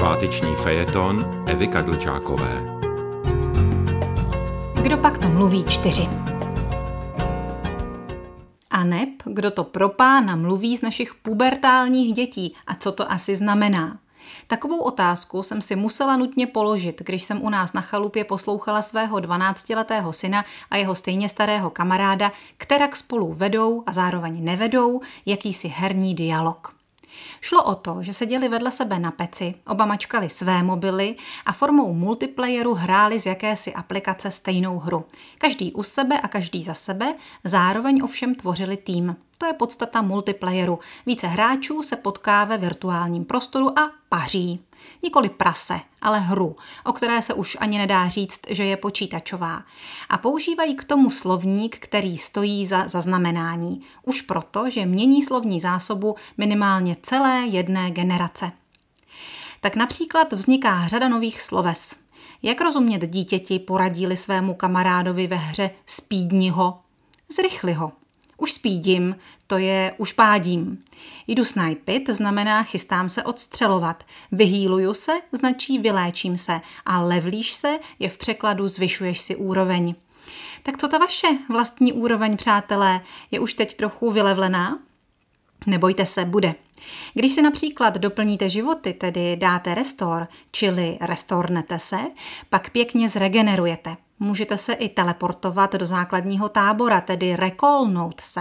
Sváteční fejeton Evy Kadlčákové. Kdo pak to mluví 4? A neb, kdo to pro pána mluví z našich pubertálních dětí a co to asi znamená? Takovou otázku jsem si musela nutně položit, když jsem u nás na chalupě poslouchala svého 12letého syna a jeho stejně starého kamaráda, kterak spolu vedou a zároveň nevedou jakýsi herní dialog. Šlo o to, že seděli vedle sebe na peci, oba mačkali své mobily a formou multiplayeru hráli z jakési aplikace stejnou hru. Každý u sebe a každý za sebe, zároveň ovšem tvořili tým. To je podstata multiplayeru. Více hráčů se potká ve virtuálním prostoru a paří. Nikoli prase, ale hru, o které se už ani nedá říct, že je počítačová. A používají k tomu slovník, který stojí za zaznamenání. Už proto, že mění slovní zásobu minimálně celé jedné generace. Tak například vzniká řada nových sloves. Jak rozumět dítěti, poradili svému kamarádovi ve hře spídni ho, zrychli ho. Už spídím, to je už pádím. Jdu snajpit, znamená chystám se odstřelovat. Vyhýluju se, značí vyléčím se. A levlíš se je v překladu zvyšuješ si úroveň. Tak co ta vaše vlastní úroveň, přátelé, je už teď trochu vylevlená? Nebojte se, bude. Když si například doplníte životy, tedy dáte restore, čili restornete se, pak pěkně zregenerujete. Můžete se i teleportovat do základního tábora, tedy recallnout se.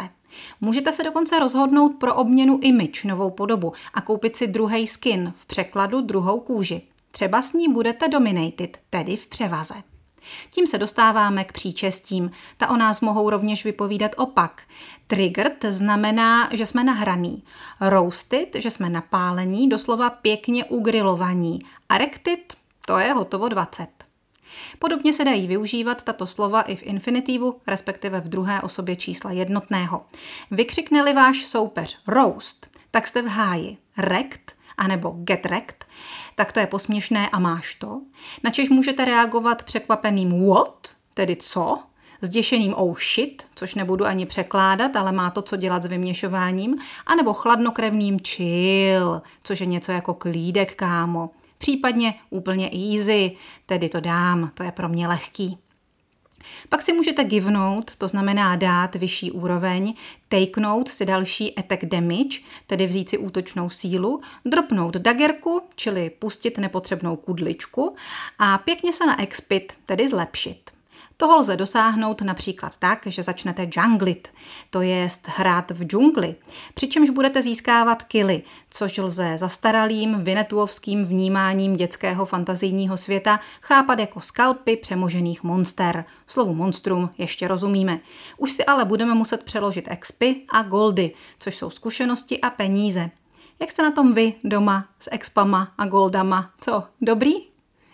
Můžete se dokonce rozhodnout pro obměnu image, novou podobu a koupit si druhý skin, v překladu druhou kůži. Třeba s ní budete dominated, tedy v převaze. Tím se dostáváme k příčestím. Ta o nás mohou rovněž vypovídat opak. Triggered znamená, že jsme nahraný. Roasted, že jsme napálení, doslova pěkně ugrilovaní. A rected, to je hotovo 20. Podobně se dají využívat tato slova i v infinitivu, respektive v druhé osobě čísla jednotného. Vykřikne-li váš soupeř roast, tak jste v háji. Rekt, anebo get rekt, tak to je posměšné a máš to. Načež můžete reagovat překvapeným what, tedy co, zděšeným oh shit, což nebudu ani překládat, ale má to co dělat s vyměšováním, anebo chladnokrevným chill, což je něco jako klídek, kámo. Případně úplně easy, tedy to dám, to je pro mě lehký. Pak si můžete givnout, to znamená dát vyšší úroveň, takenout si další attack damage, tedy vzít si útočnou sílu, dropnout daggerku, čili pustit nepotřebnou kudličku a pěkně se na expit, tedy zlepšit. Toho lze dosáhnout například tak, že začnete junglit, to jest hrát v džungli, přičemž budete získávat killy, což lze zastaralým vinetuovským vnímáním dětského fantazijního světa chápat jako skalpy přemožených monster. Slovu monstrum ještě rozumíme. Už si ale budeme muset přeložit expy a goldy, což jsou zkušenosti a peníze. Jak jste na tom vy doma s expama a goldama? Co, dobrý?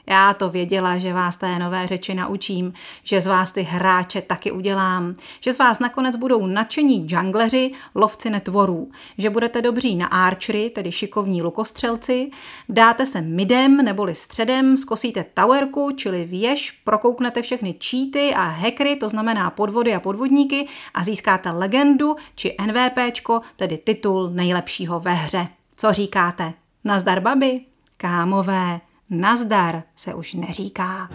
Já to věděla, že vás té nové řeči naučím, že z vás ty hráče taky udělám, že z vás nakonec budou nadšení jungleři, lovci netvorů, že budete dobří na archery, tedy šikovní lukostřelci, dáte se midem neboli středem, zkosíte towerku, čili věž, prokouknete všechny cheaty a hackery, to znamená podvody a podvodníky a získáte legendu či NVPčko, tedy titul nejlepšího ve hře. Co říkáte? Nazdar babi? Kámové. Nazdar se už neříká.